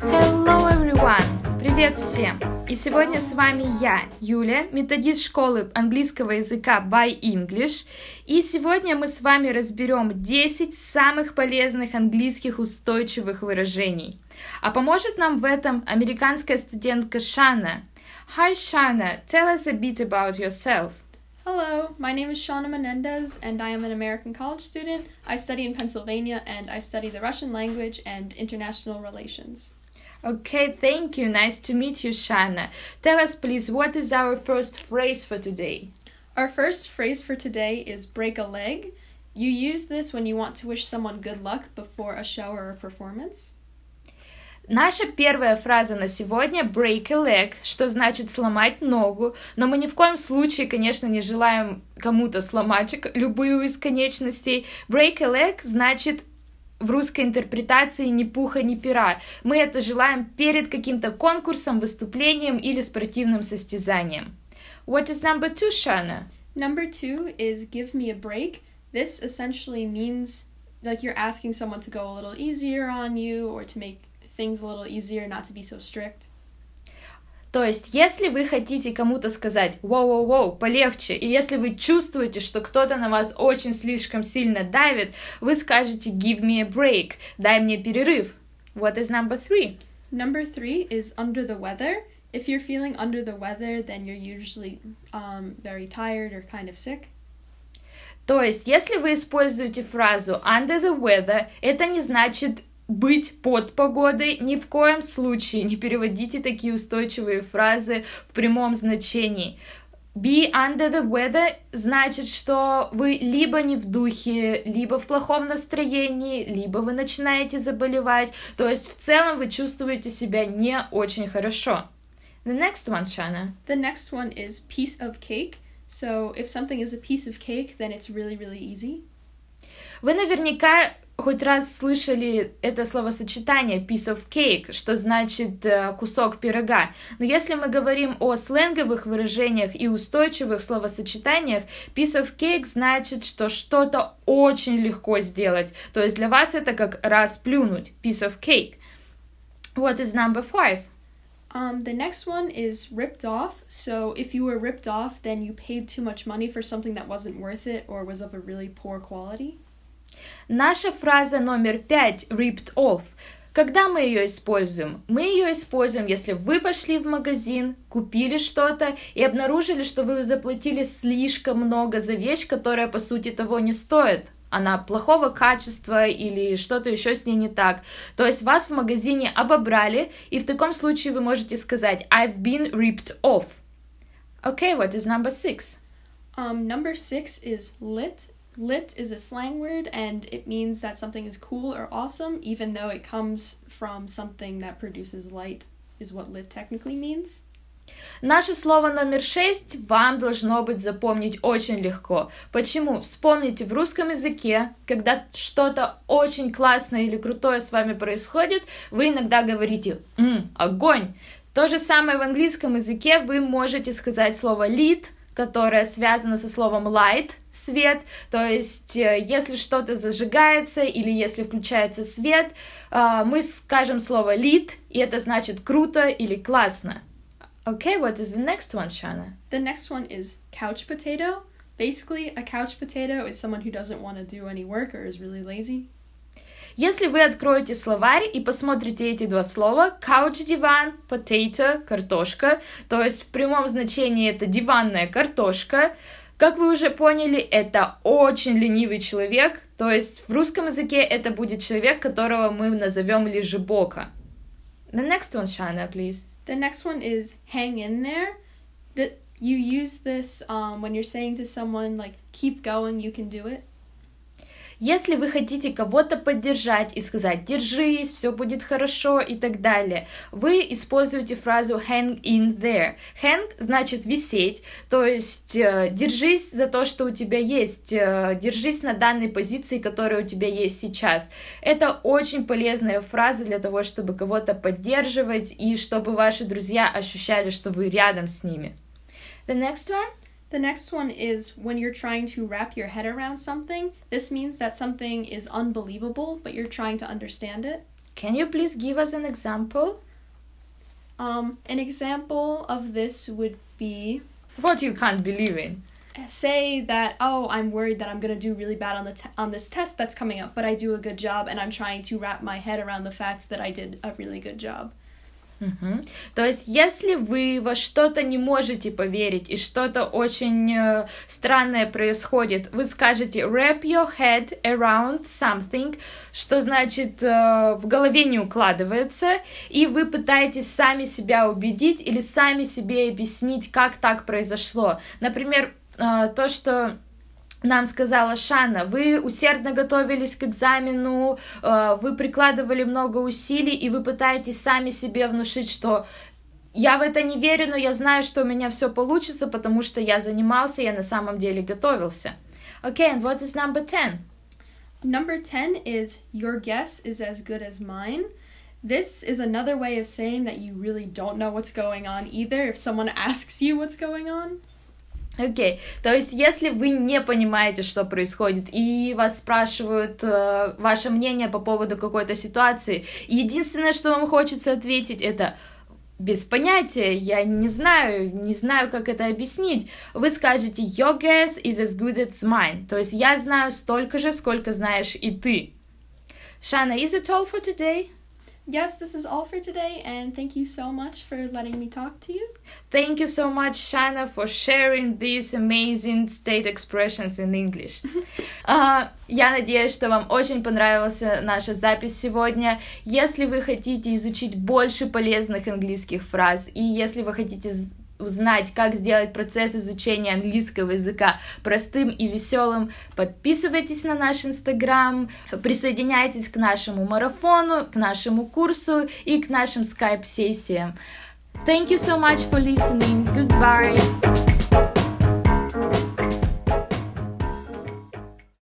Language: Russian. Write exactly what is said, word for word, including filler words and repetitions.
Hello everyone! Привет всем! И сегодня с вами я, Юлия, методист школы английского языка By English. И сегодня мы с вами разберем десять самых полезных английских устойчивых выражений. А поможет нам в этом американская студентка Шанна. Hi Shauna, tell us a bit about yourself. Hello, my name is Shauna Menendez and I am an American college student. I study in Pennsylvania and I study the Russian language and international relations. Okay, thank you. Nice to meet you, Shauna. Tell us, please, what is our first phrase for today? Our first phrase for today is break a leg. You use this when you want to wish someone good luck before a show or a performance. Наша первая фраза на сегодня break a leg, что значит сломать ногу, но мы ни в коем случае, конечно, не желаем кому-то сломать любую из конечностей. Break a leg значит в русской интерпретации ни пуха, ни пера. Мы это желаем перед каким-то конкурсом, выступлением или спортивным состязанием. What is number two, Shauna? Number two is give me a break. This essentially means like you're asking someone to go a little easier on you or to make things a little easier, not to be so strict. То есть, если вы хотите кому-то сказать «воу-воу-воу, полегче», и если вы чувствуете, что кто-то на вас очень слишком сильно давит, вы скажете «give me a break», «дай мне перерыв». What is number three? Number three is under the weather. If you're feeling under the weather, then you're usually um, very tired or kind of sick. То есть, если вы используете фразу «under the weather», это не значит быть под погодой, ни в коем случае не переводите такие устойчивые фразы в прямом значении. Be under the weather значит, что вы либо не в духе, либо в плохом настроении, либо вы начинаете заболевать, то есть в целом вы чувствуете себя не очень хорошо. The next one, Shauna. The next one is piece of cake. So if something is a piece of cake, then it's really, really easy. Вы наверняка хоть раз слышали это словосочетание piece of cake, что значит кусок пирога. Но если мы говорим о сленговых выражениях и устойчивых словосочетаниях, piece of cake значит, что что-то очень легко сделать. То есть для вас это как расплюнуть. Piece of cake. What is number five? Um, the next one is ripped off. So if you were ripped off, then you paid too much money for something that wasn't worth it or was of a really poor quality. Наша фраза номер пять ripped off. Когда мы ее используем? Мы ее используем, если вы пошли в магазин, купили что-то и обнаружили, что вы заплатили слишком много за вещь, которая по сути того не стоит. Она плохого качества или что-то еще с ней не так. То есть вас в магазине обобрали, и в таком случае вы можете сказать I've been ripped off. Okay, what is number six? Um, number six is lit. Lit is a slang word, and it means that something is cool or awesome, even though it comes from something that produces light, is what lit technically means. Наше слово номер шесть вам должно быть запомнить очень легко. Почему? Вспомните, в русском языке, когда что-то очень классное или крутое с вами происходит, вы иногда говорите «Ммм, огонь!». То же самое в английском языке вы можете сказать слово «lit», которая связана со словом light, свет, то есть если что-то зажигается или если включается свет, мы скажем слово lit, и это значит круто или классно. Okay, what is the next one, Shauna? The next one is couch potato. Basically, a couch potato is someone who doesn't want to do any work or is really lazy. Если вы откроете словарь и посмотрите эти два слова, couch – диван, potato – картошка, то есть в прямом значении это диванная картошка, как вы уже поняли, это очень ленивый человек, то есть в русском языке это будет человек, которого мы назовем лежебока. The next one, Shauna, please. The next one is hang in there. The, you use this um, when you're saying to someone, like, keep going, you can do it. Если вы хотите кого-то поддержать и сказать «держись, все будет хорошо» и так далее, вы используете фразу «hang in there». «Hang» значит «висеть», то есть «держись за то, что у тебя есть», «держись на данной позиции, которая у тебя есть сейчас». Это очень полезная фраза для того, чтобы кого-то поддерживать и чтобы ваши друзья ощущали, что вы рядом с ними. The next one? The next one is when you're trying to wrap your head around something. This means that something is unbelievable, but you're trying to understand it. Can you please give us an example? Um, an example of this would be... What you can't believe in. Say that, oh, I'm worried that I'm going to do really bad on the te- on this test that's coming up, but I do a good job, and I'm trying to wrap my head around the fact that I did a really good job. Uh-huh. То есть, если вы во что-то не можете поверить, и что-то очень э, странное происходит, вы скажете wrap your head around something, что значит э, в голове не укладывается, и вы пытаетесь сами себя убедить или сами себе объяснить, как так произошло. Например, э, то, что... Нам сказала Шанна, вы усердно готовились к экзамену, вы прикладывали много усилий, и вы пытаетесь сами себе внушить, что я в это не верю, но я знаю, что у меня все получится, потому что я занимался, я на самом деле готовился. Okay, and what is number ten? Number ten is your guess is as good as mine. This is another way of saying that you really don't know what's going on either, if someone asks you what's going on. Окей, okay. То есть, если вы не понимаете, что происходит, и вас спрашивают э, ваше мнение по поводу какой-то ситуации, единственное, что вам хочется ответить, это без понятия, я не знаю, не знаю, как это объяснить, вы скажете your guess is as good as mine, то есть, я знаю столько же, сколько знаешь и ты. Шанна, is it all for today? Yes, this is all for today, and thank you so much for letting me talk to you. Thank you so much, Shauna, for sharing these amazing state expressions in English. uh, я надеюсь, что вам очень понравилась наша запись сегодня. Если вы хотите изучить больше полезных английских фраз, и если вы хотите узнать, как сделать процесс изучения английского языка простым и веселым, подписывайтесь на наш Инстаграм, присоединяйтесь к нашему марафону, к нашему курсу и к нашим скайп-сессиям. Thank you so much for listening. Goodbye.